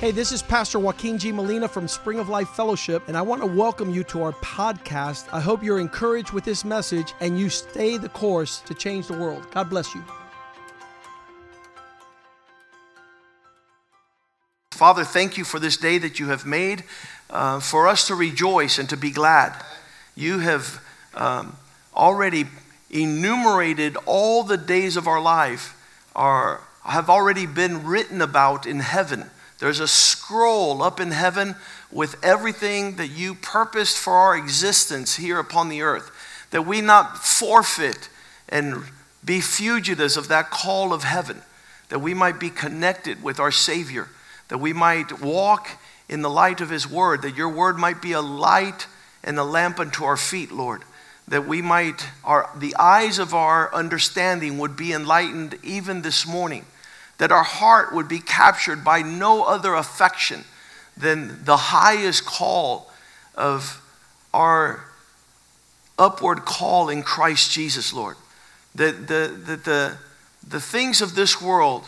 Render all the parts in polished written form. Hey, this is Pastor Joaquin G. Molina from Spring of Life Fellowship, and I want to welcome you to our podcast. I hope you're encouraged with this message and you stay the course to change the world. God bless you. Father, thank you for this day that you have made for us to rejoice and to be glad. You have already enumerated all the days of our life have already been written about in heaven. There's a scroll up in heaven with everything that you purposed for our existence here upon the earth, that we not forfeit and be fugitives of that call of heaven, that we might be connected with our Savior, that we might walk in the light of his word, that your word might be a light and a lamp unto our feet, Lord, that we might, the eyes of our understanding would be enlightened even this morning, that our heart would be captured by no other affection than the highest call of our upward call in Christ Jesus, Lord. That the things of this world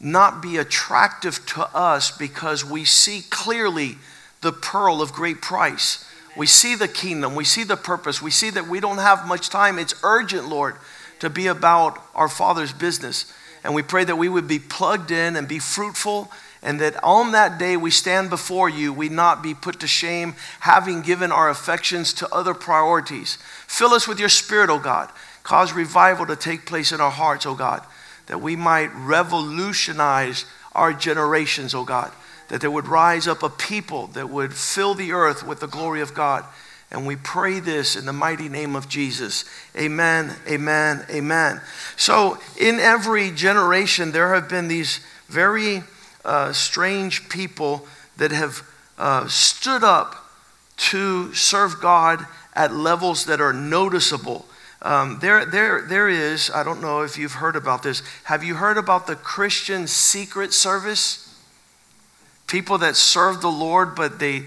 not be attractive to us because we see clearly the pearl of great price. Amen. We see the kingdom, we see the purpose, we see that we don't have much time. It's urgent, Lord, to be about our Father's business. And we pray that we would be plugged in and be fruitful, and that on that day we stand before you, we not be put to shame, having given our affections to other priorities. Fill us with your Spirit, O God. Cause revival to take place in our hearts, O God, that we might revolutionize our generations, O God, that there would rise up a people that would fill the earth with the glory of God. And we pray this in the mighty name of Jesus. Amen, amen, amen. So in every generation, there have been these very strange people that have stood up to serve God at levels that are noticeable. There is, I don't know if you've heard about this. Have you heard about the Christian Secret Service? People that serve the Lord, but they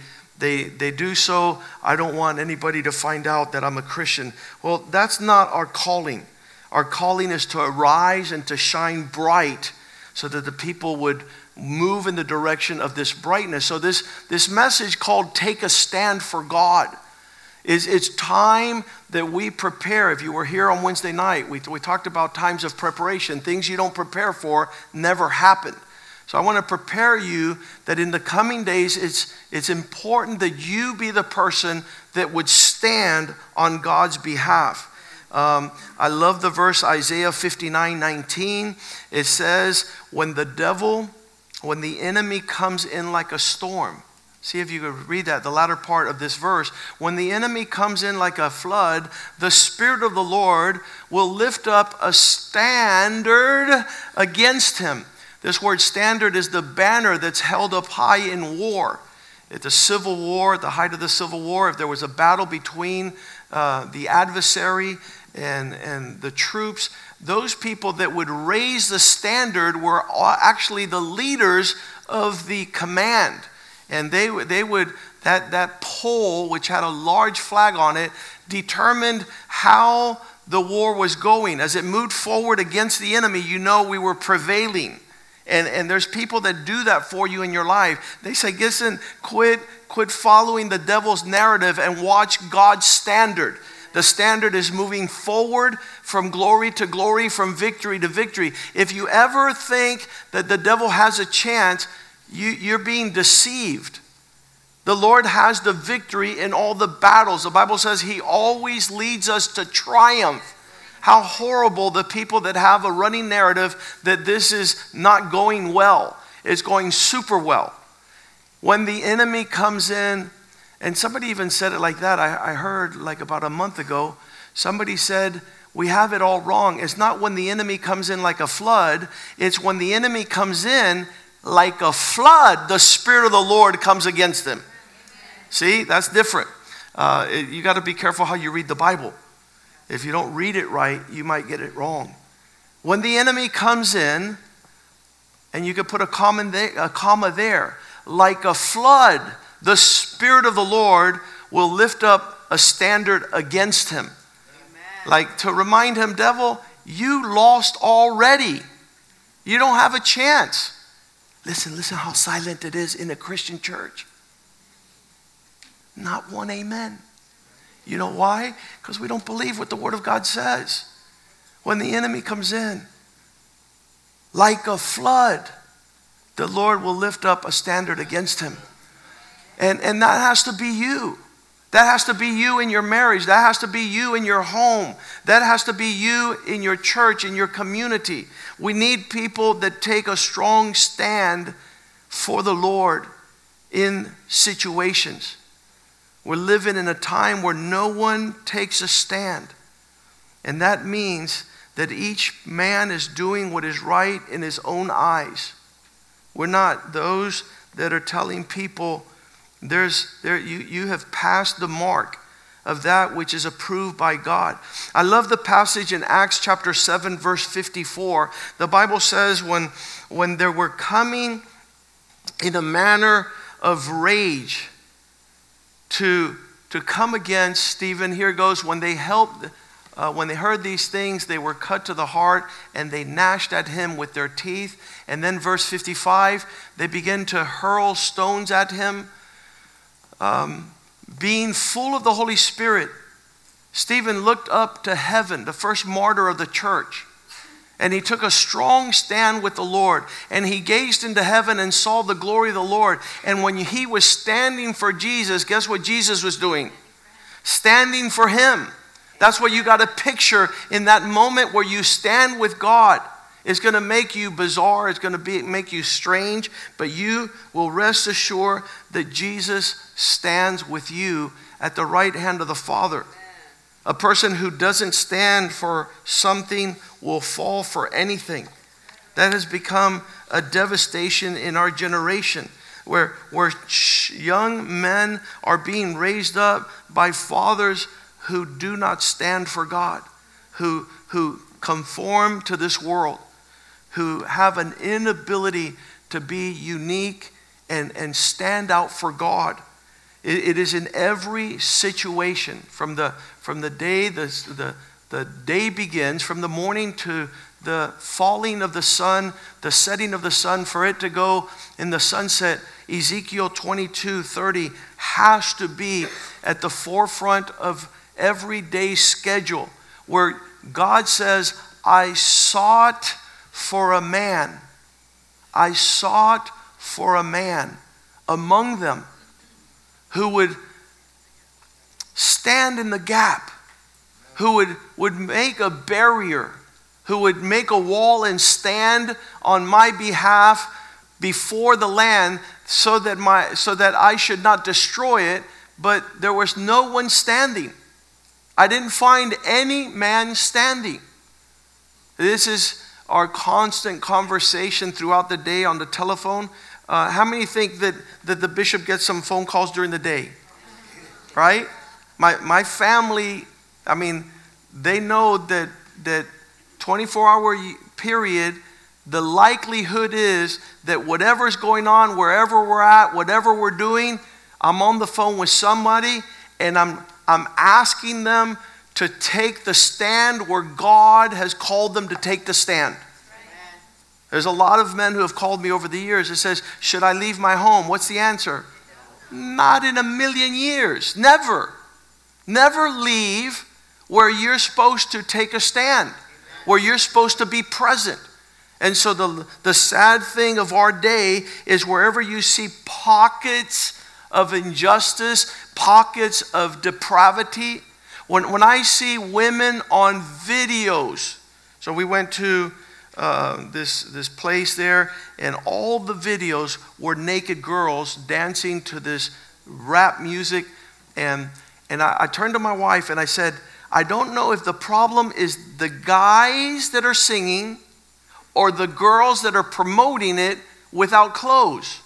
do so, I don't want anybody to find out that I'm a Christian. Well, that's not our calling. Our calling is to arise and to shine bright so that the people would move in the direction of this brightness. So this message called Take a Stand for God is it's time that we prepare. If you were here on Wednesday night, we talked about times of preparation. Things you don't prepare for never happen. So I want to prepare you that in the coming days, it's important that you be the person that would stand on God's behalf. I love the verse Isaiah 59:19. It says, when the enemy comes in like a storm. See if you could read that, the latter part of this verse. When the enemy comes in like a flood, the Spirit of the Lord will lift up a standard against him. This word standard is the banner that's held up high in war. At the Civil War, at the height of the Civil War, if there was a battle between the adversary and the troops, those people that would raise the standard were actually the leaders of the command. And they would, that pole, which had a large flag on it, determined how the war was going. As it moved forward against the enemy, you know we were prevailing. And there's people that do that for you in your life. They say, listen, quit following the devil's narrative and watch God's standard. The standard is moving forward from glory to glory, from victory to victory. If you ever think that the devil has a chance, you're being deceived. The Lord has the victory in all the battles. The Bible says he always leads us to triumph. How horrible the people that have a running narrative that this is not going well. It's going super well. When the enemy comes in, and somebody even said it like that. I heard like about a month ago, somebody said, we have it all wrong. It's not when the enemy comes in like a flood. It's when the enemy comes in like a flood, the Spirit of the Lord comes against them. See, that's different. You got to be careful how you read the Bible. If you don't read it right, you might get it wrong. When the enemy comes in, and you could put a comma there, like a flood, the Spirit of the Lord will lift up a standard against him. Amen. Like to remind him, devil, you lost already. You don't have a chance. Listen how silent it is in a Christian church. Not one amen. You know why? Because we don't believe what the Word of God says. When the enemy comes in, like a flood, the Lord will lift up a standard against him. And that has to be you. That has to be you in your marriage. That has to be you in your home. That has to be you in your church, in your community. We need people that take a strong stand for the Lord in situations. We're living in a time where no one takes a stand. And that means that each man is doing what is right in his own eyes. We're not those that are telling people you have passed the mark of that which is approved by God. I love the passage in Acts chapter 7, verse 54. The Bible says when they were coming in a manner of rage to come against Stephen, here goes, when they heard these things, they were cut to the heart, and they gnashed at him with their teeth. And then verse 55, they began to hurl stones at him. Being full of the Holy Spirit, Stephen looked up to heaven, the first martyr of the church. And he took a strong stand with the Lord. And he gazed into heaven and saw the glory of the Lord. And when he was standing for Jesus, guess what Jesus was doing? Standing for him. That's what you got to picture in that moment where you stand with God. It's going to make you bizarre. It's going to make you strange. But you will rest assured that Jesus stands with you at the right hand of the Father. A person who doesn't stand for something will fall for anything. That has become a devastation in our generation, where young men are being raised up by fathers who do not stand for God, who conform to this world, who have an inability to be unique and stand out for God. It is in every situation, from the day the day begins, from the morning to the falling of the sun, the setting of the sun, for it to go in the sunset. Ezekiel 22:30 has to be at the forefront of everyday schedule, where God says, I sought for a man. I sought for a man among them who would stand in the gap, who would make a barrier, who would make a wall and stand on my behalf before the land so that I should not destroy it, but there was no one standing. I didn't find any man standing. This is our constant conversation throughout the day on the telephone. How many think that the bishop gets some phone calls during the day? Right? My family, I mean, they know that 24-hour period, the likelihood is that whatever's going on, wherever we're at, whatever we're doing, I'm on the phone with somebody, and I'm asking them to take the stand where God has called them to take the stand. Amen. There's a lot of men who have called me over the years. It says, should I leave my home? What's the answer? No. Not in a million years. Never. Never leave where you're supposed to take a stand, Amen. Where you're supposed to be present. And so the sad thing of our day is wherever you see pockets of injustice, pockets of depravity. When I see women on videos, so we went to this place there, and all the videos were naked girls dancing to this rap music, and I turned to my wife and I said, I don't know if the problem is the guys that are singing or the girls that are promoting it without clothes.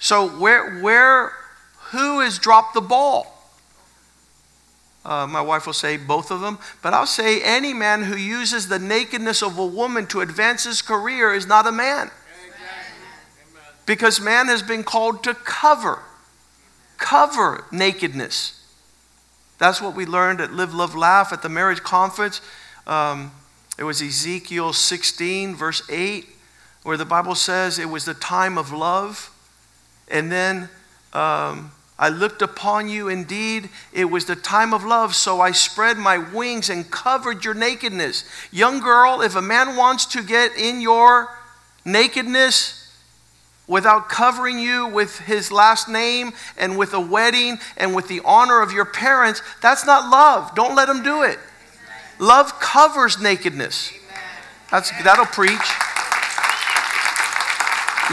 So who has dropped the ball? My wife will say both of them, but I'll say any man who uses the nakedness of a woman to advance his career is not a man. Amen. Because man has been called to cover nakedness. That's what we learned at Live, Love, Laugh at the marriage conference. It was Ezekiel 16, verse 8. where the Bible says it was the time of love. And then I looked upon you. Indeed, it was the time of love. So I spread my wings and covered your nakedness. Young girl, if a man wants to get in your nakedness without covering you with his last name and with a wedding and with the honor of your parents, that's not love. Don't let him do it. Love covers nakedness. That'll preach.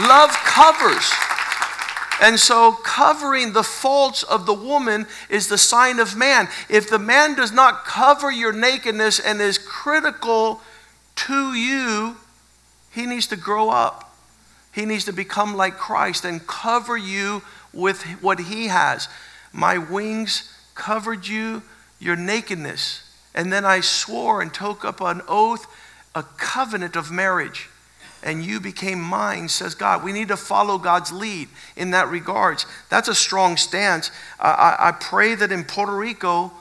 Love covers. And so covering the faults of the woman is the sign of man. If the man does not cover your nakedness and is critical to you, he needs to grow up. He needs to become like Christ and cover you with what he has. My wings covered you, your nakedness. And then I swore and took up an oath, a covenant of marriage. And you became mine, says God. We need to follow God's lead in that regards. That's a strong stance. I pray that in Puerto Rico,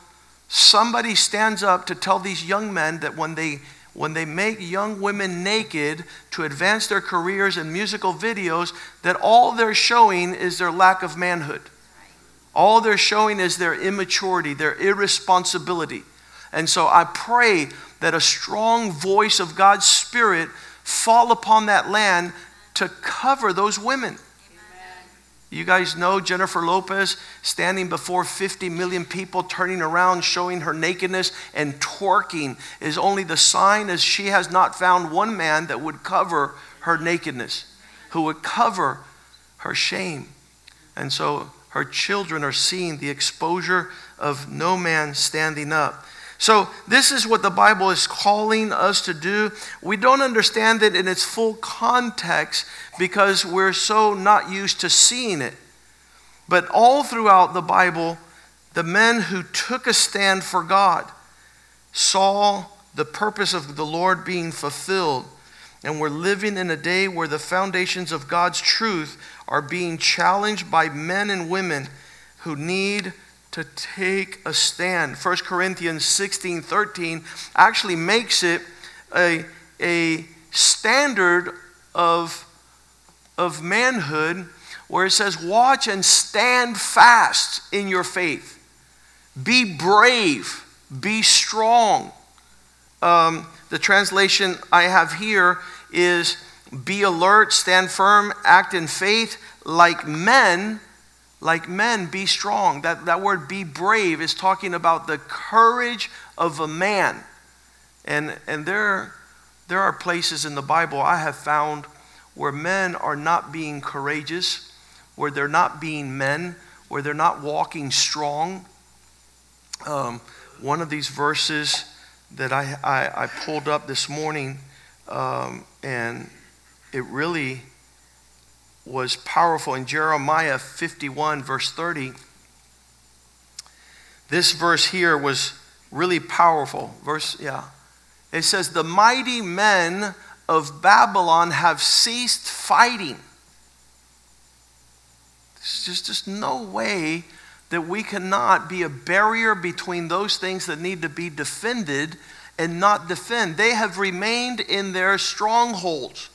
somebody stands up to tell these young men that when they make young women naked to advance their careers in musical videos, that all they're showing is their lack of manhood. All they're showing is their immaturity, their irresponsibility. And so I pray that a strong voice of God's Spirit fall upon that land to cover those women. Amen. You guys know Jennifer Lopez standing before 50 million people, turning around, showing her nakedness and twerking is only the sign, as she has not found one man that would cover her nakedness, who would cover her shame. And so her children are seeing the exposure of no man standing up. So this is what the Bible is calling us to do. We don't understand it in its full context because we're so not used to seeing it. But all throughout the Bible, the men who took a stand for God saw the purpose of the Lord being fulfilled. And we're living in a day where the foundations of God's truth are being challenged by men and women who need to take a stand. 1 Corinthians 16:13 actually makes it a standard of manhood, where it says, watch and stand fast in your faith. Be brave. Be strong. The translation I have here is, be alert, stand firm, act in faith like men. Like men, be strong. That word be brave is talking about the courage of a man. And there are places in the Bible I have found where men are not being courageous, where they're not being men, where they're not walking strong. One of these verses that I pulled up this morning, and it really was powerful, in Jeremiah 51 verse 30. This verse here was really powerful. It says, the mighty men of Babylon have ceased fighting. There's just no way that we cannot be a barrier between those things that need to be defended and not defend. They have remained in their strongholds.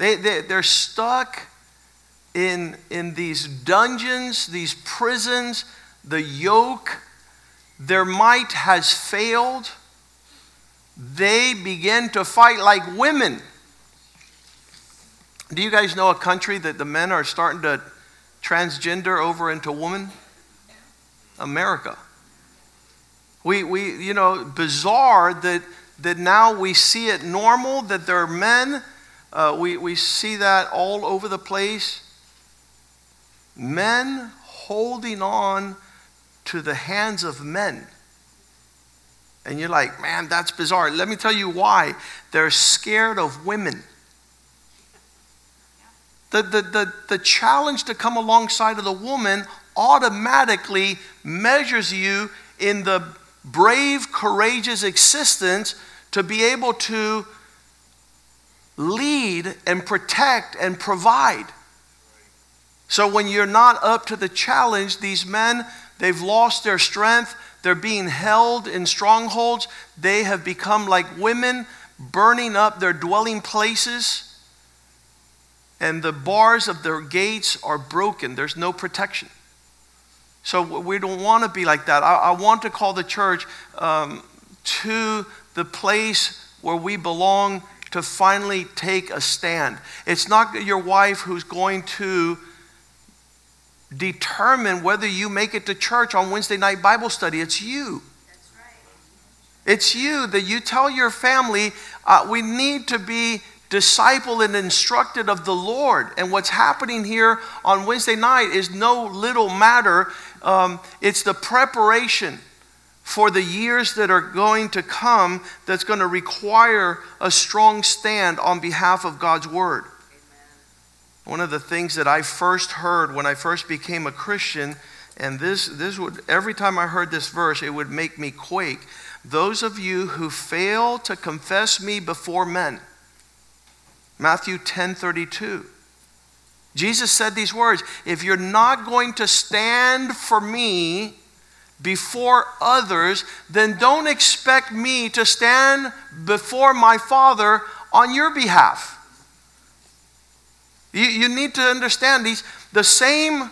They're stuck in these dungeons, these prisons, the yoke. Their might has failed. They begin to fight like women. Do you guys know a country that the men are starting to transgender over into woman? America. We bizarre that now we see it normal that there are men. We see that all over the place. Men holding on to the hands of men. And you're like, man, that's bizarre. Let me tell you why. They're scared of women. The challenge to come alongside of the woman automatically measures you in the brave, courageous existence to be able to lead and protect and provide. So when you're not up to the challenge, these men, they've lost their strength. They're being held in strongholds. They have become like women burning up their dwelling places, and the bars of their gates are broken. There's no protection. So we don't want to be like that. I want to call the church to the place where we belong to finally take a stand. It's not your wife who's going to determine whether you make it to church on Wednesday night Bible study. It's you. That's right. It's you that you tell your family, we need to be discipled and instructed of the Lord. And what's happening here on Wednesday night is no little matter. It's the preparation for the years that are going to come that's going to require a strong stand on behalf of God's word. Amen. One of the things that I first heard when I first became a Christian, and this would, every time I heard this verse, it would make me quake. Those of you who fail to confess me before men. Matthew 10:32. Jesus said these words, if you're not going to stand for me before others, then don't expect me to stand before my Father on your behalf. You need to understand the same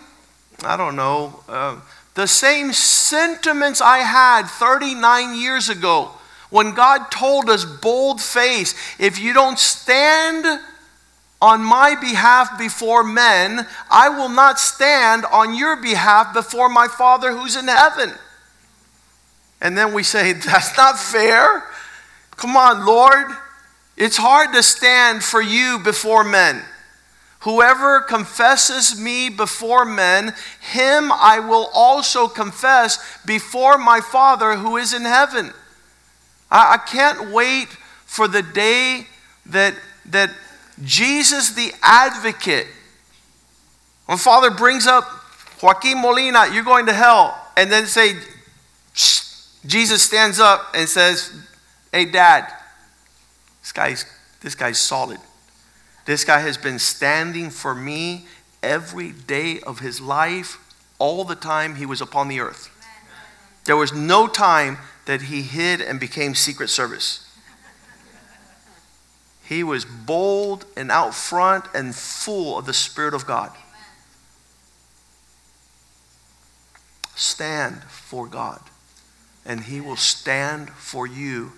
sentiments I had 39 years ago. When God told us bold face, if you don't stand on my behalf before men, I will not stand on your behalf before my Father who's in heaven. And then we say, that's not fair. Come on, Lord. It's hard to stand for you before men. Whoever confesses me before men, him I will also confess before my Father who is in heaven. I can't wait for the day that Jesus the advocate, when Father brings up Joaquin Molina, you're going to hell, and then say, Jesus stands up and says, hey Dad, this guy's solid. This guy has been standing for me every day of his life, all the time he was upon the earth. Amen. There was no time that he hid and became Secret Service. He was bold and out front and full of the Spirit of God. Amen. Stand for God, and he will stand for you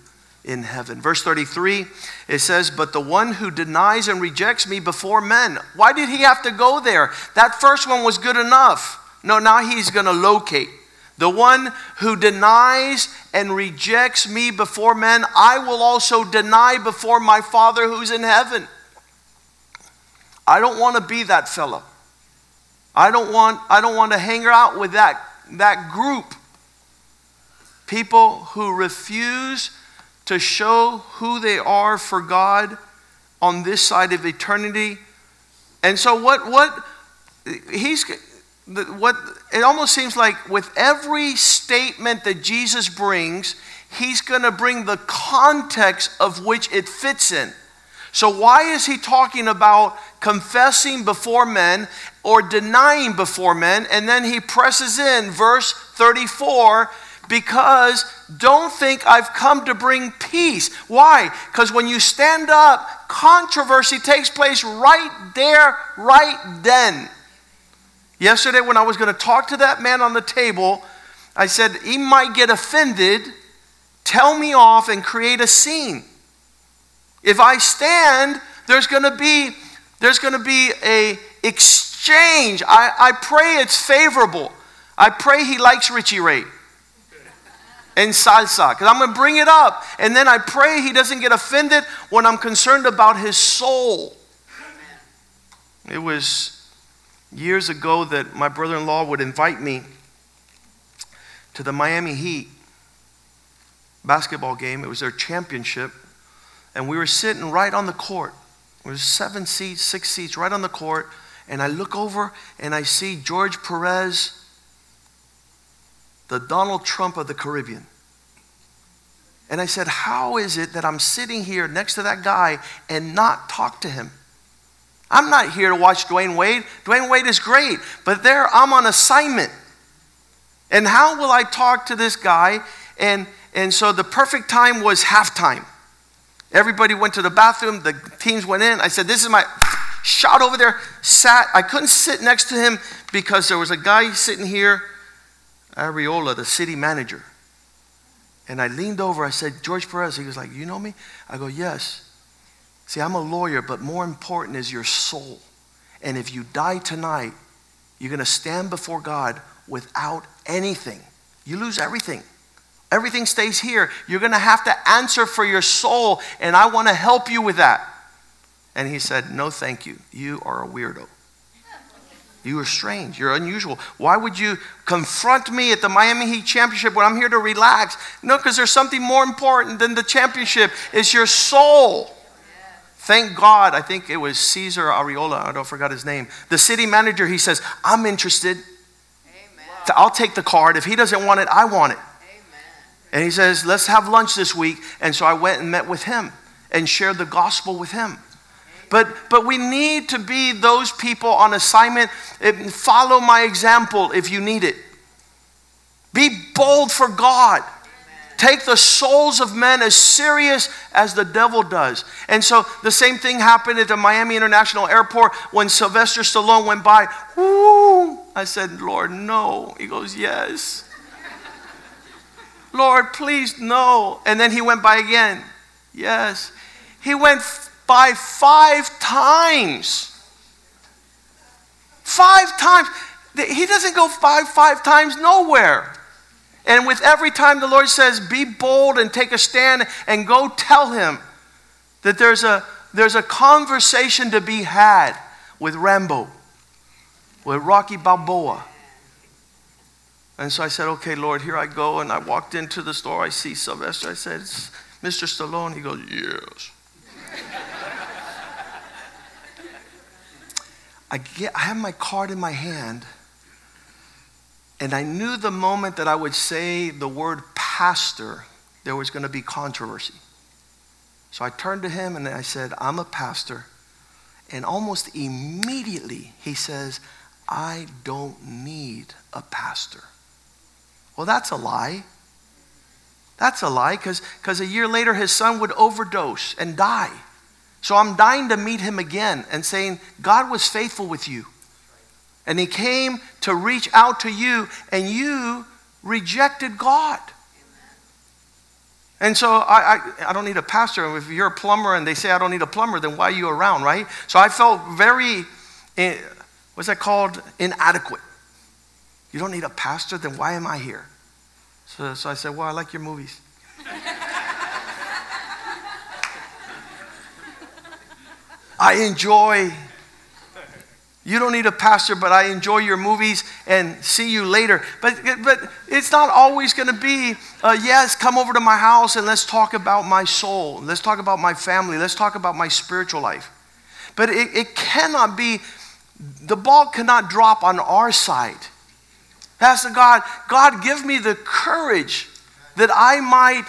in heaven. Verse 33, it says, but the one who denies and rejects me before men. Why did he have to go there? That first one was good enough. No, now he's going to locate. The one who denies and rejects me before men, I will also deny before my Father who's in heaven. I don't want to be that fellow. I don't want to hang out with that group. People who refuse to show who they are for God on this side of eternity. And so it almost seems like with every statement that Jesus brings, he's going to bring the context of which it fits in. So why is he talking about confessing before men or denying before men? And then he presses in verse 34, because don't think I've come to bring peace. Why? Because when you stand up, controversy takes place right there, right then. Yesterday when I was going to talk to that man on the table, I said, he might get offended, tell me off, and create a scene. If I stand, there's going to be a exchange. I pray it's favorable. I pray he likes Richie Ray and salsa, because I'm going to bring it up. And then I pray he doesn't get offended when I'm concerned about his soul. It was years ago that my brother-in-law would invite me to the Miami Heat basketball game. It was their championship. And we were sitting right on the court. There was 6 seats right on the court. And I look over and I see George Perez, the Donald Trump of the Caribbean. And I said, how is it that I'm sitting here next to that guy and not talk to him? I'm not here to watch Dwayne Wade. Dwayne Wade is great, but there I'm on assignment. And how will I talk to this guy? And so the perfect time was halftime. Everybody went to the bathroom. The teams went in. I said, this is my... shot over there, sat. I couldn't sit next to him because there was a guy sitting here, Ariola, the city manager. And I leaned over. I said, George Perez. He was like, you know me? I go, yes. See, I'm a lawyer, but more important is your soul. And if you die tonight, you're going to stand before God without anything. You lose everything. Everything stays here. You're going to have to answer for your soul, and I want to help you with that. And he said, no, thank you. You are a weirdo. You are strange. You're unusual. Why would you confront me at the Miami Heat Championship when I'm here to relax? No, because there's something more important than the championship. It's your soul. Thank God. I think it was Cesar Ariola. I forgot his name. The city manager, he says, I'm interested. Amen. I'll take the card. If he doesn't want it, I want it. Amen. And he says, let's have lunch this week. And so I went and met with him and shared the gospel with him. But we need to be those people on assignment. Follow my example if you need it. Be bold for God. Amen. Take the souls of men as serious as the devil does. And so the same thing happened at the Miami International Airport when Sylvester Stallone went by. Woo! I said, Lord, no. He goes, yes. Lord, please, no. And then he went by again. Yes. He went by 5 times. 5 times. He doesn't go five times nowhere. And with every time the Lord says, be bold and take a stand and go tell him that there's a conversation to be had with Rambo, with Rocky Balboa. And so I said, okay, Lord, here I go. And I walked into the store. I see Sylvester. I said, Mr. Stallone. He goes, yes. I have my card in my hand, and I knew the moment that I would say the word pastor, there was going to be controversy. So I turned to him and I said, I'm a pastor. And almost immediately he says, I don't need a pastor. Well, that's a lie. That's a lie, because a year later his son would overdose and die. So I'm dying to meet him again and saying, God was faithful with you. And he came to reach out to you, and you rejected God. And so I don't need a pastor. If you're a plumber and they say I don't need a plumber, then why are you around, right? So I felt very, what's that called? Inadequate. You don't need a pastor, then why am I here? So I said, well, I like your movies. I enjoy, you don't need a pastor, but I enjoy your movies and see you later. But it's not always going to be, yes, come over to my house and let's talk about my soul. Let's talk about my family. Let's talk about my spiritual life. But it cannot be, the ball cannot drop on our side. Pastor God, give me the courage that I might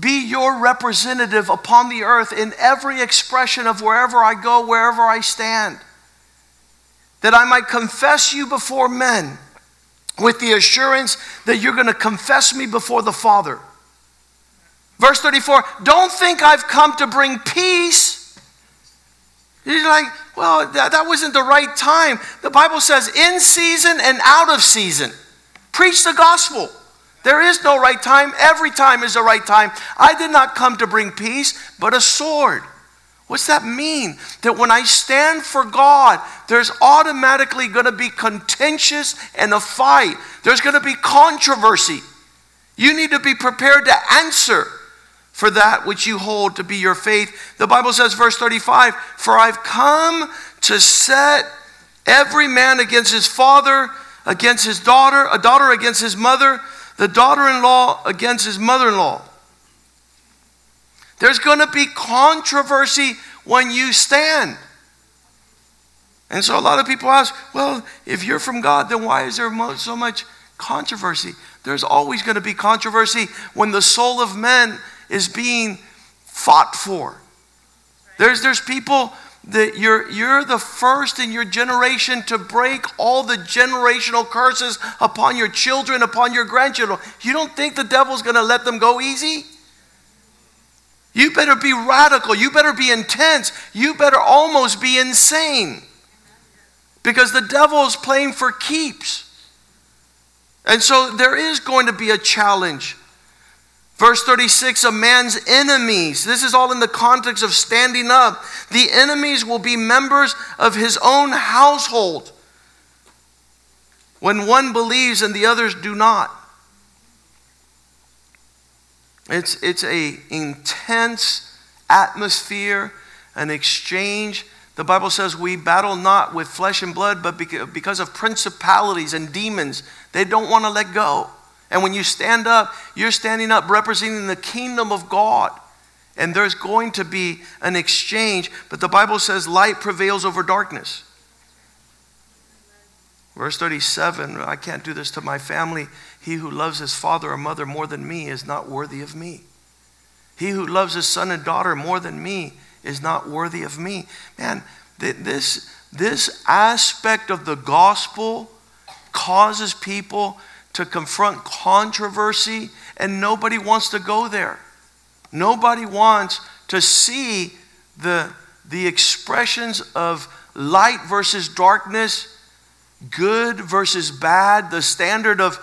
be your representative upon the earth in every expression of wherever I go, wherever I stand. That I might confess you before men with the assurance that you're going to confess me before the Father. Verse 34, don't think I've come to bring peace. You're like, well, that wasn't the right time. The Bible says in season and out of season. Preach the gospel. There is no right time. Every time is the right time. I did not come to bring peace, but a sword. What's that mean? That when I stand for God, there's automatically going to be contentious and a fight. There's going to be controversy. You need to be prepared to answer for that which you hold to be your faith. The Bible says, verse 35, for I've come to set every man against his father, against his daughter, a daughter against his mother, the daughter-in-law against his mother-in-law. There's going to be controversy when you stand. And so a lot of people ask, well, if you're from God, then why is there so much controversy? There's always going to be controversy when the soul of men is being fought for. There's people that you're the first in your generation to break all the generational curses upon your children, upon your grandchildren. You don't think the devil's going to let them go easy? You better be radical. You better be intense. You better almost be insane. Because the devil is playing for keeps. And so there is going to be a challenge. Verse 36, a man's enemies. This is all in the context of standing up. The enemies will be members of his own household. When one believes and the others do not. It's an intense atmosphere, an exchange. The Bible says we battle not with flesh and blood, but because of principalities and demons. They don't want to let go. And when you stand up, you're standing up representing the kingdom of God. And there's going to be an exchange. But the Bible says light prevails over darkness. Verse 37, I can't do this to my family. He who loves his father or mother more than me is not worthy of me. He who loves his son and daughter more than me is not worthy of me. Man, this aspect of the gospel causes people to confront controversy, and nobody wants to go there. Nobody wants to see the expressions of light versus darkness, good versus bad, the standard of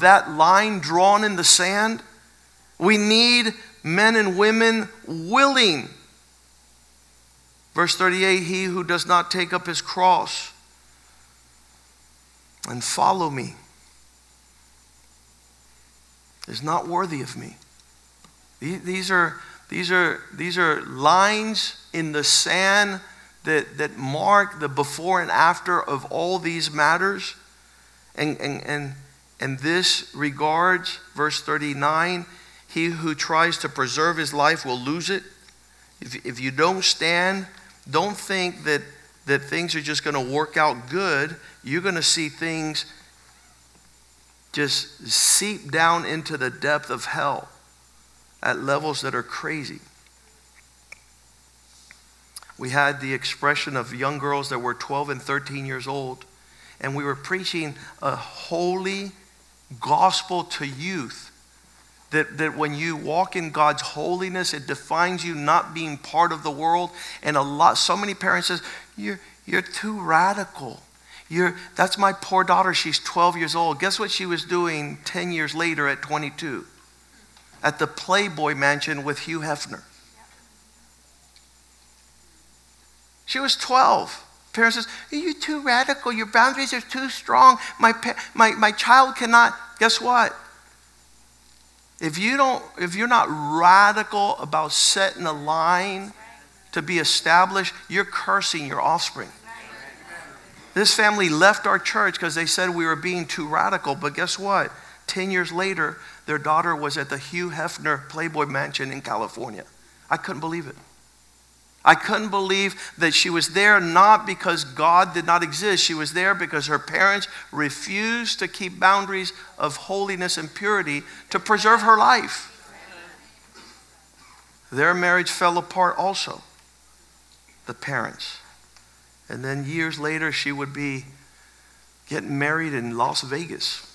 that line drawn in the sand. We need men and women willing. Verse 38, he who does not take up his cross and follow me is not worthy of me. These are lines in the sand that mark the before and after of all these matters. And this regards, verse 39, he who tries to preserve his life will lose it. If you don't stand, don't think that things are just going to work out good. You're going to see things just seep down into the depth of hell at levels that are crazy. We had the expression of young girls that were 12 and 13 years old, and we were preaching a holy gospel to youth, that when you walk in God's holiness, it defines you not being part of the world. And so many parents says, you're too radical. That's my poor daughter. She's 12 years old. Guess what she was doing 10 years later at 22? At the Playboy Mansion with Hugh Hefner. She was 12. Parents says, you're too radical. Your boundaries are too strong. My child cannot. Guess what? If you're not radical about setting a line to be established, you're cursing your offspring. This family left our church because they said we were being too radical. But guess what? 10 years later, their daughter was at the Hugh Hefner Playboy Mansion in California. I couldn't believe it. I couldn't believe that she was there not because God did not exist. She was there because her parents refused to keep boundaries of holiness and purity to preserve her life. Their marriage fell apart also, the parents. And then years later, she would be getting married in Las Vegas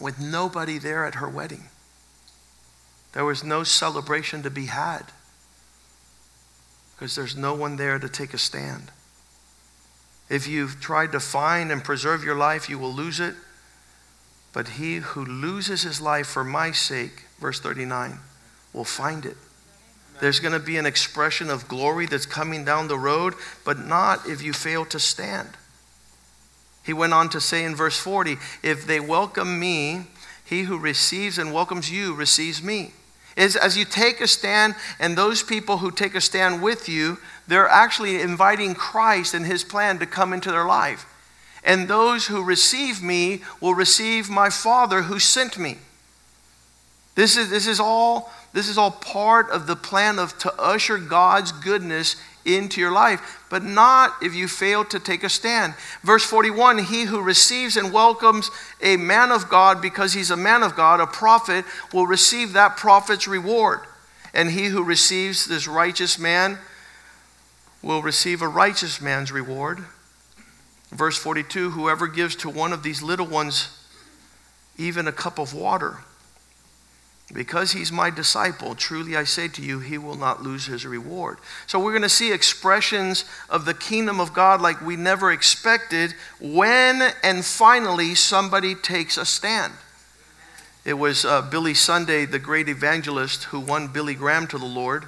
with nobody there at her wedding. There was no celebration to be had, because there's no one there to take a stand. If you've tried to find and preserve your life, you will lose it. But he who loses his life for my sake, verse 39, will find it. There's going to be an expression of glory that's coming down the road, but not if you fail to stand. He went on to say in verse 40, if they welcome me, he who receives and welcomes you receives me. As you take a stand, and those people who take a stand with you, they're actually inviting Christ and his plan to come into their life. And those who receive me will receive my Father who sent me. This is all part of the plan to usher God's goodness into your life, but not if you fail to take a stand. Verse 41, he who receives and welcomes a man of God because he's a man of God, a prophet, will receive that prophet's reward. And he who receives this righteous man will receive a righteous man's reward. Verse 42, whoever gives to one of these little ones even a cup of water Because he's my disciple, truly I say to you, he will not lose his reward. So we're going to see expressions of the kingdom of God like we never expected when and finally somebody takes a stand. It was Billy Sunday, the great evangelist, who won Billy Graham to the Lord.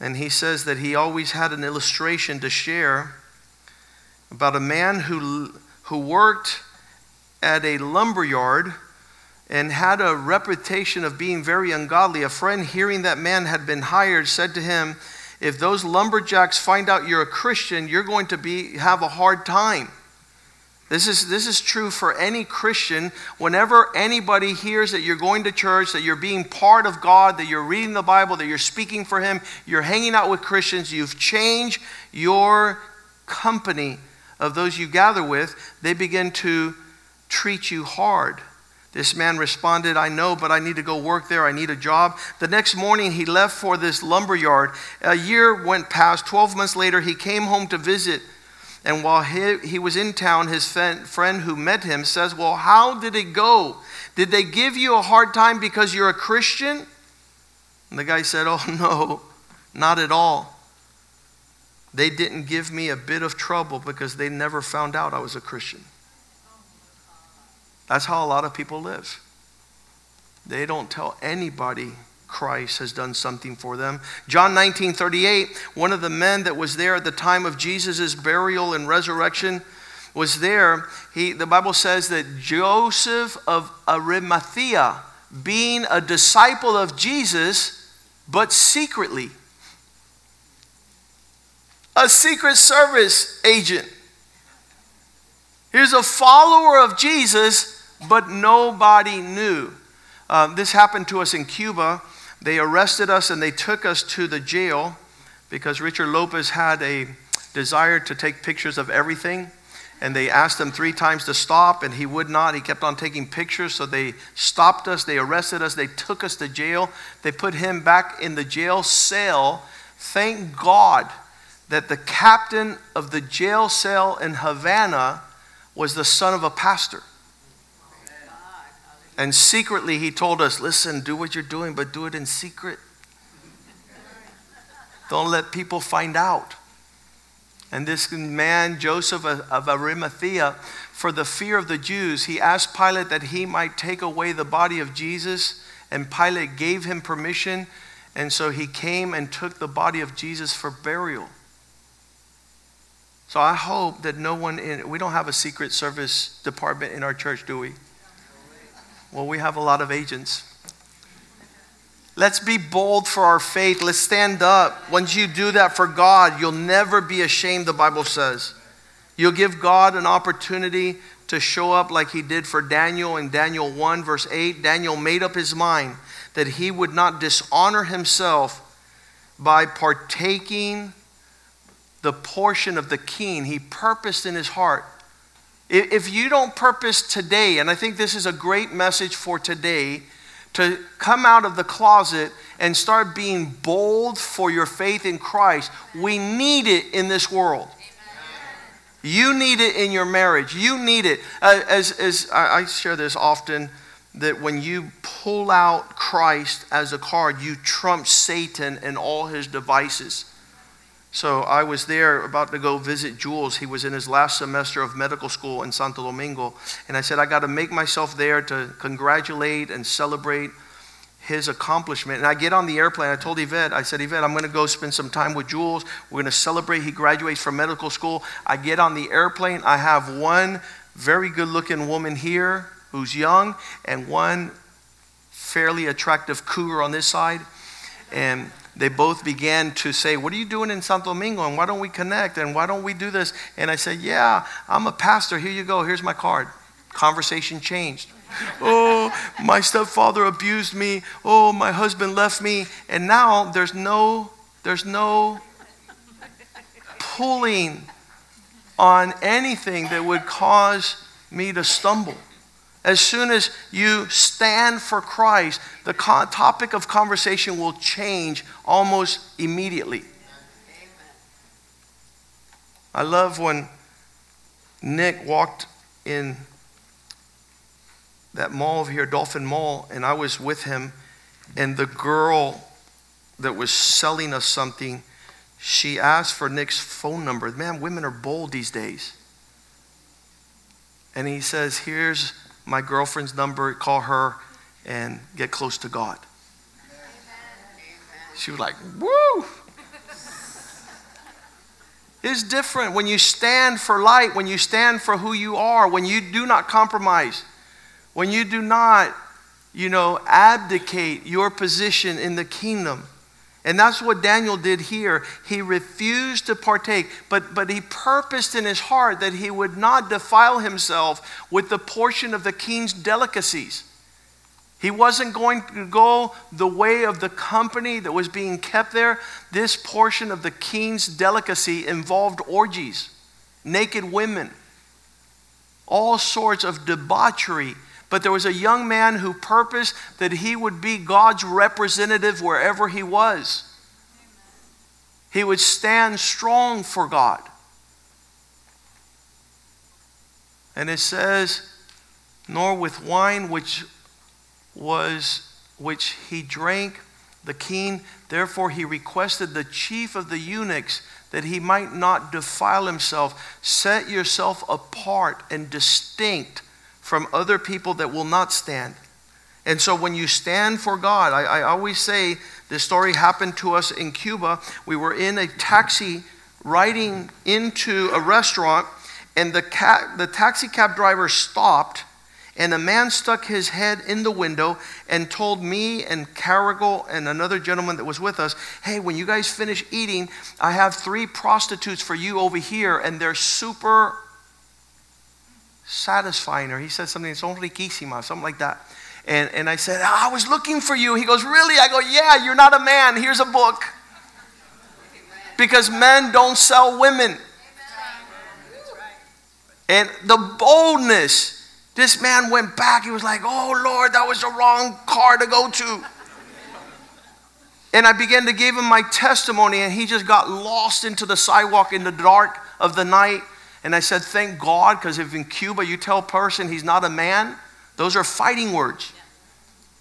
And he says that he always had an illustration to share about a man who worked at a lumber yard and had a reputation of being very ungodly. A friend, hearing that man had been hired, said to him, "If those lumberjacks find out you're a Christian, you're going to have a hard time." This is true for any Christian. Whenever anybody hears that you're going to church, that you're being part of God, that you're reading the Bible, that you're speaking for Him, you're hanging out with Christians, you've changed your company of those you gather with, they begin to treat you hard. This man responded, "I know, but I need to go work there. I need a job." The next morning, he left for this lumber yard. A year went past. 12 months later, he came home to visit. And while he was in town, his friend who met him says, "Well, how did it go? Did they give you a hard time because you're a Christian?" And the guy said, "Oh, no, not at all. They didn't give me a bit of trouble because they never found out I was a Christian." That's how a lot of people live. They don't tell anybody Christ has done something for them. John 19:38, one of the men that was there at the time of Jesus' burial and resurrection was there. The Bible says that Joseph of Arimathea, being a disciple of Jesus, but secretly, a Secret Service agent. Here's a follower of Jesus, but nobody knew. This happened to us in Cuba. They arrested us and they took us to the jail because Richard Lopez had a desire to take pictures of everything. And they asked him 3 times to stop, and he would not. He kept on taking pictures, so they stopped us. They arrested us. They took us to jail. They put him back in the jail cell. Thank God that the captain of the jail cell in Havana was the son of a pastor. And secretly he told us, "Listen, do what you're doing, but do it in secret. Don't let people find out." And this man, Joseph of Arimathea, for the fear of the Jews, he asked Pilate that he might take away the body of Jesus, and Pilate gave him permission. And so he came and took the body of Jesus for burial. So I hope that no one we don't have a Secret Service department in our church, do we? Well, we have a lot of agents. Let's be bold for our faith. Let's stand up. Once you do that for God, you'll never be ashamed, the Bible says. You'll give God an opportunity to show up like he did for Daniel in Daniel 1, verse 8. Daniel made up his mind that he would not dishonor himself by partaking the portion of the king. He purposed in his heart. If you don't purpose today, and I think this is a great message for today, to come out of the closet and start being bold for your faith in Christ. We need it in this world. You need it in your marriage. You need it. As I share this often, that when you pull out Christ as a card, you trump Satan and all his devices. So I was there about to go visit Jules. He was in his last semester of medical school in Santo Domingo. And I said, I got to make myself there to congratulate and celebrate his accomplishment. And I get on the airplane. I told Yvette, I said, "Yvette, I'm going to go spend some time with Jules. We're going to celebrate. He graduates from medical school." I get on the airplane. I have one very good-looking woman here who's young and one fairly attractive cougar on this side. And they both began to say, "What are you doing in Santo Domingo? And why don't we connect? And why don't we do this?" And I said, "Yeah, I'm a pastor. Here you go. Here's my card." Conversation changed. "Oh, my stepfather abused me. Oh, my husband left me." And now there's no pulling on anything that would cause me to stumble. As soon as you stand for Christ, the topic of conversation will change almost immediately. Amen. I love when Nick walked in that mall over here, Dolphin Mall, and I was with him, And the girl that was selling us something, she asked for Nick's phone number. Man, women are bold these days. And he says, here's my girlfriend's number. Call her and get close to God. Amen. She was like, woo. It's different when you stand for light, when you stand for who you are, when you do not compromise, when you do not, abdicate your position in the kingdom. And that's what Daniel did here. He refused to partake, but he purposed in his heart that he would not defile himself with the portion of the king's delicacies. He wasn't going to go the way of the company that was being kept there. This portion of the king's delicacy involved orgies, naked women, all sorts of debauchery. But there was a young man who purposed that he would be God's representative wherever he was. He would stand strong for God. And it says, nor with wine which he drank, the king, therefore he requested the chief of the eunuchs that he might not defile himself. Set yourself apart and distinct from other people that will not stand. And so when you stand for God, I always say, this story happened to us in Cuba. We were in a taxi riding into a restaurant, and the taxi cab driver stopped, and a man stuck his head in the window and told me and Carrigal and another gentleman that was with us, hey, when you guys finish eating, I have 3 prostitutes for you over here, and they're super satisfying her. He said something, it's only riquísima, something like that. And I said, I was looking for you. He goes, really? I go, yeah, you're not a man. Here's a book. Amen. Because men don't sell women. Amen. And the boldness, this man went back. He was like, oh, Lord, that was the wrong car to go to. And I began to give him my testimony, and he just got lost into the sidewalk in the dark of the night. And I said, thank God, because if in Cuba you tell a person he's not a man, those are fighting words.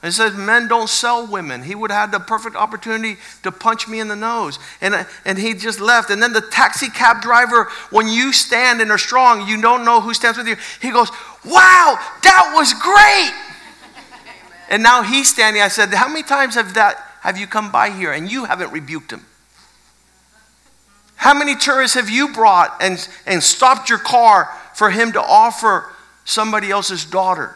And it says men don't sell women. He would have had the perfect opportunity to punch me in the nose. And he just left. And then the taxi cab driver, when you stand and are strong, you don't know who stands with you. He goes, wow, that was great. And now he's standing. I said, how many times have you come by here and you haven't rebuked him? How many tourists have you brought and stopped your car for him to offer somebody else's daughter?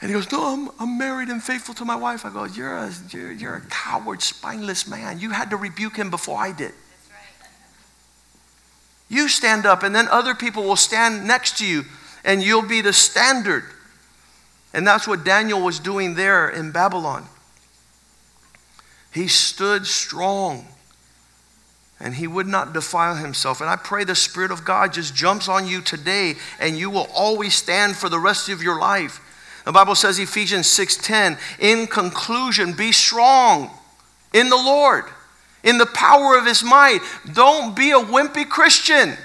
And he goes, no, I'm married and faithful to my wife. I go, you're a coward, spineless man. You had to rebuke him before I did. That's right. You stand up, and then other people will stand next to you, and you'll be the standard. And that's what Daniel was doing there in Babylon. He stood strong. And he would not defile himself. And I pray the Spirit of God just jumps on you today, and you will always stand for the rest of your life. The Bible says, Ephesians 6:10, in conclusion, be strong in the Lord, in the power of his might. Don't be a wimpy Christian. Yes.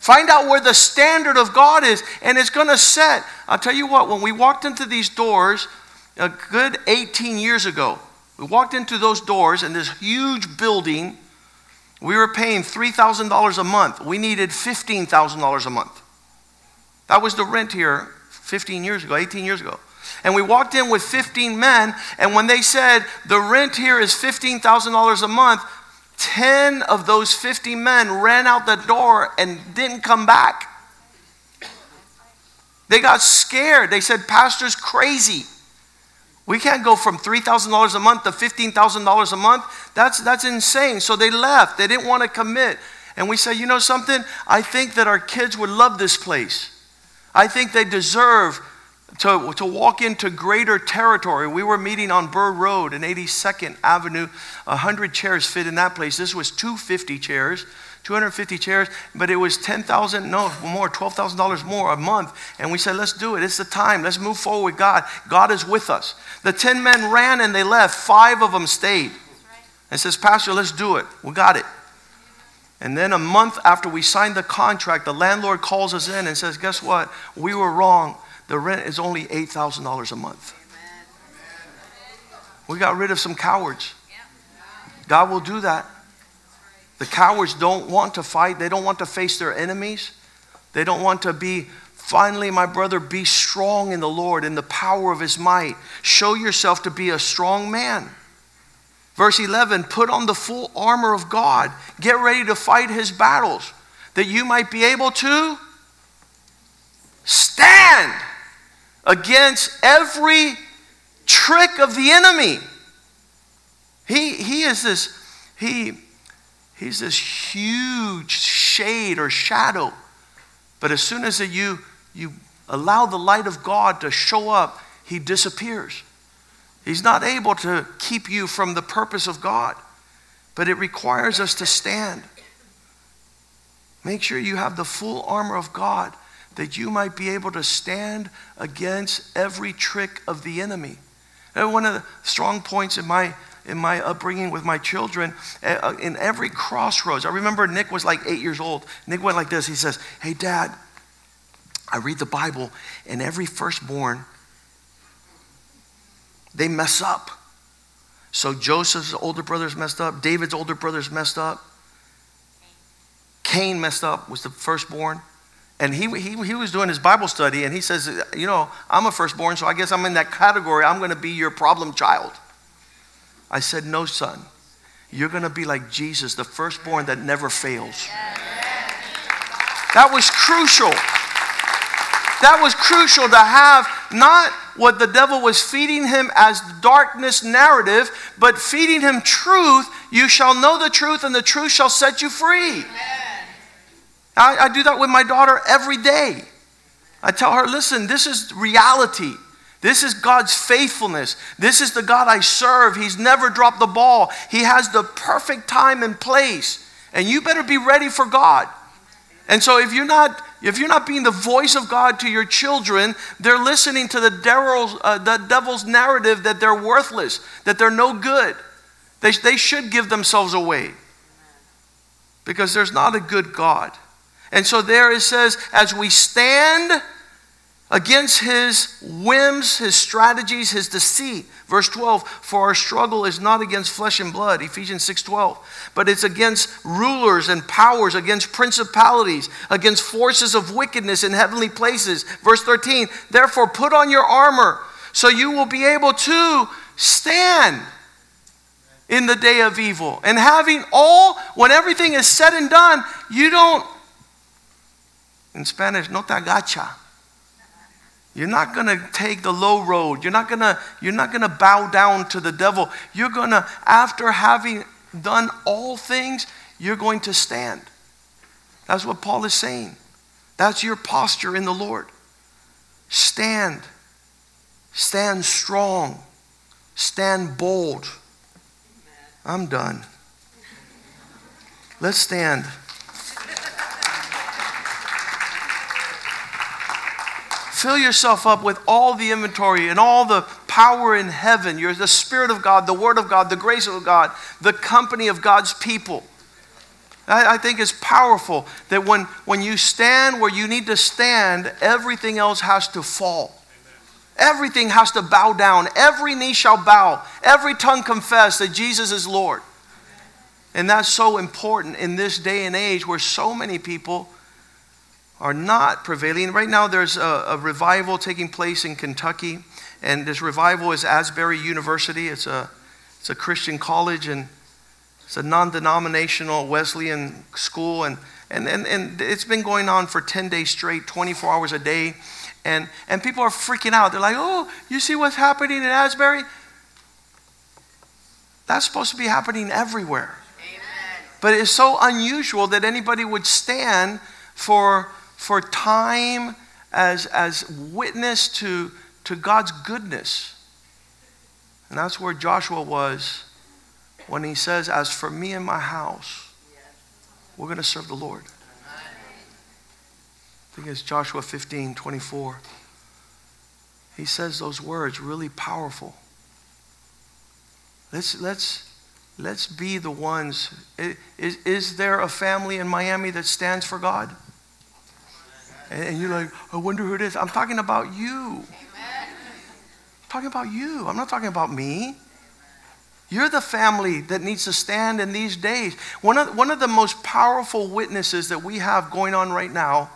Find out where the standard of God is, and it's going to set. I'll tell you what, when we walked into these doors a good 18 years ago, we walked into those doors in this huge building. We were paying $3,000 a month. We needed $15,000 a month. That was the rent here 15 years ago, 18 years ago. And we walked in with 15 men, and when they said, the rent here is $15,000 a month, 10 of those 50 men ran out the door and didn't come back. They got scared. They said, pastor's crazy. We can't go from $3,000 a month to $15,000 a month. That's insane. So they left. They didn't want to commit. And we said, you know something? I think that our kids would love this place. I think they deserve to walk into greater territory. We were meeting on Burr Road and 82nd Avenue. 100 chairs fit in that place. This was 250 chairs, but it was $12,000 more a month. And we said, let's do it. It's the time. Let's move forward with God. God is with us. The 10 men ran and they left. 5 of them stayed. And says, pastor, let's do it. We got it. And then a month after we signed the contract, the landlord calls us in and says, guess what? We were wrong. The rent is only $8,000 a month. We got rid of some cowards. God will do that. The cowards don't want to fight. They don't want to face their enemies. They don't want to be, finally, my brother, be strong in the Lord, in the power of his might. Show yourself to be a strong man. Verse 11, put on the full armor of God. Get ready to fight his battles, that you might be able to stand against every trick of the enemy. He's this huge shade or shadow. But as soon as you allow the light of God to show up, he disappears. He's not able to keep you from the purpose of God. But it requires us to stand. Make sure you have the full armor of God, that you might be able to stand against every trick of the enemy. And one of the strong points in my upbringing with my children, in every crossroads. I remember Nick was like 8 years old. Nick went like this. He says, hey, Dad, I read the Bible, and every firstborn, they mess up. So Joseph's older brothers messed up. David's older brothers messed up. Cain messed up, was the firstborn. And he was doing his Bible study, and he says, you know, I'm a firstborn, so I guess I'm in that category. I'm going to be your problem child. I said, no, son, you're going to be like Jesus, the firstborn that never fails. That was crucial. That was crucial to have not what the devil was feeding him as darkness narrative, but feeding him truth. You shall know the truth, and the truth shall set you free. I do that with my daughter every day. I tell her, listen, this is reality. This is God's faithfulness. This is the God I serve. He's never dropped the ball. He has the perfect time and place. And you better be ready for God. And so if you're not being the voice of God to your children, they're listening to the devil's narrative that they're worthless, that they're no good. They should give themselves away. Because there's not a good God. And so there it says, as we stand against his whims, his strategies, his deceit. Verse 12, for our struggle is not against flesh and blood, Ephesians 6:12, but it's against rulers and powers, against principalities, against forces of wickedness in heavenly places. Verse 13, therefore put on your armor so you will be able to stand in the day of evil. And when everything is said and done, you don't, in Spanish, no te agacha. You're not going to take the low road. You're not going to bow down to the devil. You're going to, after having done all things, you're going to stand. That's what Paul is saying. That's your posture in the Lord. Stand. Stand strong. Stand bold. I'm done. Let's stand. Fill yourself up with all the inventory and all the power in heaven. You're the Spirit of God, the Word of God, the grace of God, the company of God's people. I think it's powerful that when you stand where you need to stand, everything else has to fall. Amen. Everything has to bow down. Every knee shall bow. Every tongue confess that Jesus is Lord. And that's so important in this day and age where so many people are not prevailing. Right now there's a revival taking place in Kentucky, and this revival is Asbury University. It's a Christian college, and it's a non-denominational Wesleyan school, and it's been going on for 10 days straight, 24 hours a day, and people are freaking out. They're like, oh, you see what's happening in Asbury? That's supposed to be happening everywhere. Amen. But it's so unusual that anybody would stand for time as witness to God's goodness. And that's where Joshua was when he says, as for me and my house, we're going to serve the Lord. I think it's Joshua 15:24. He says those words, really powerful. Let's be the ones. Is there a family in Miami that stands for God? And you're like, I wonder who it is. I'm talking about you. Amen. I'm talking about you. I'm not talking about me. You're the family that needs to stand in these days. One of the most powerful witnesses that we have going on right now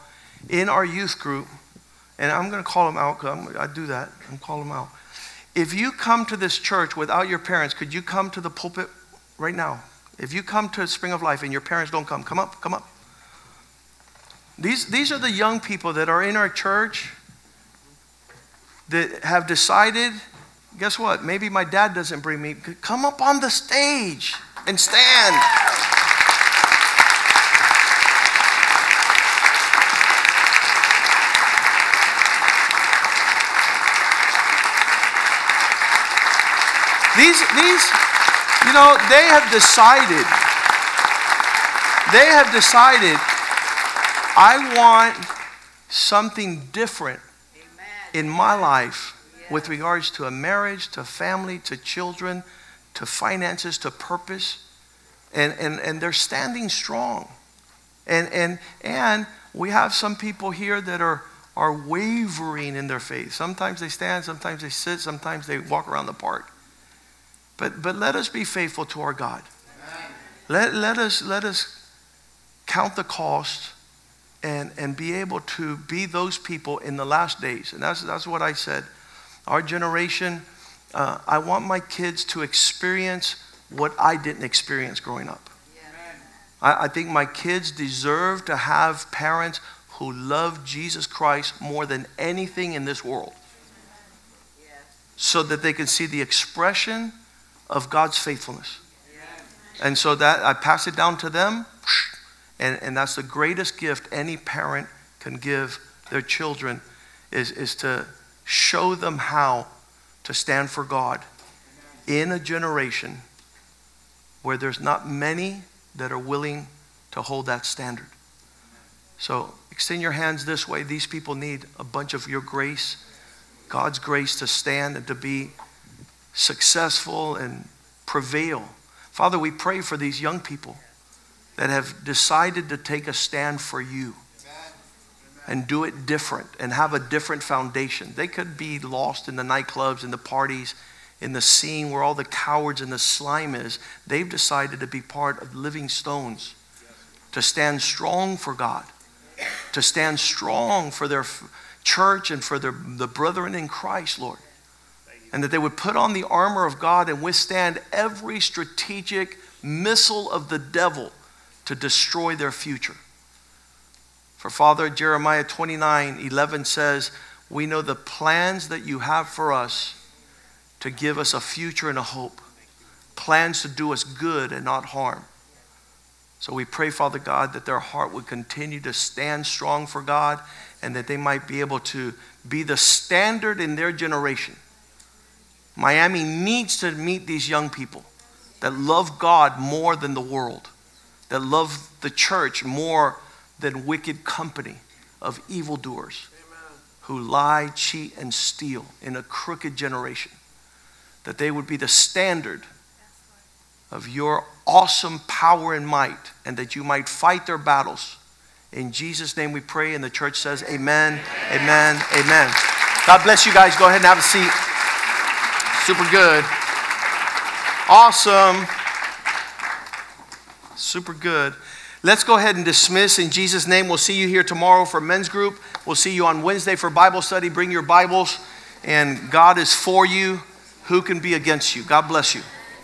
in our youth group, and I'm going to call them out because I do that. I'm calling them out. If you come to this church without your parents, could you come to the pulpit right now? If you come to Spring of Life and your parents don't come, come up. These are the young people that are in our church that have decided, guess what? Maybe my dad doesn't bring me. Come up on the stage and stand. They have decided. They have decided, I want something different in my life with regards to a marriage, to family, to children, to finances, to purpose. And they're standing strong. And we have some people here that are wavering in their faith. Sometimes they stand, sometimes they sit, sometimes they walk around the park. But let us be faithful to our God. Amen. Let us count the cost and be able to be those people in the last days. And that's what I said. Our generation, I want my kids to experience what I didn't experience growing up. Amen. I think my kids deserve to have parents who love Jesus Christ more than anything in this world. Yes. So that they can see the expression of God's faithfulness. Yes. And so that I pass it down to them. And that's the greatest gift any parent can give their children is to show them how to stand for God in a generation where there's not many that are willing to hold that standard. So extend your hands this way. These people need a bunch of your grace, God's grace to stand and to be successful and prevail. Father, we pray for these young people that have decided to take a stand for you. Amen. And do it different and have a different foundation. They could be lost in the nightclubs, in the parties, in the scene where all the cowards and the slime is. They've decided to be part of living stones, to stand strong for God, to stand strong for their church and for the brethren in Christ, Lord. And that they would put on the armor of God and withstand every strategic missile of the devil to destroy their future. For Father, Jeremiah 29:11 says, we know the plans that you have for us to give us a future and a hope. Plans to do us good and not harm. So we pray, Father God, that their heart would continue to stand strong for God and that they might be able to be the standard in their generation. Miami needs to meet these young people that love God more than the world, that love the church more than wicked company of evildoers. Amen. Who lie, cheat, and steal in a crooked generation, that they would be the standard of your awesome power and might, and that you might fight their battles. In Jesus' name we pray, and the church says amen, amen, amen. Amen. God bless you guys. Go ahead and have a seat. Super good. Awesome. Super good. Let's go ahead and dismiss in Jesus' name. We'll see you here tomorrow for men's group. We'll see you on Wednesday for Bible study. Bring your Bibles. And God is for you. Who can be against you? God bless you.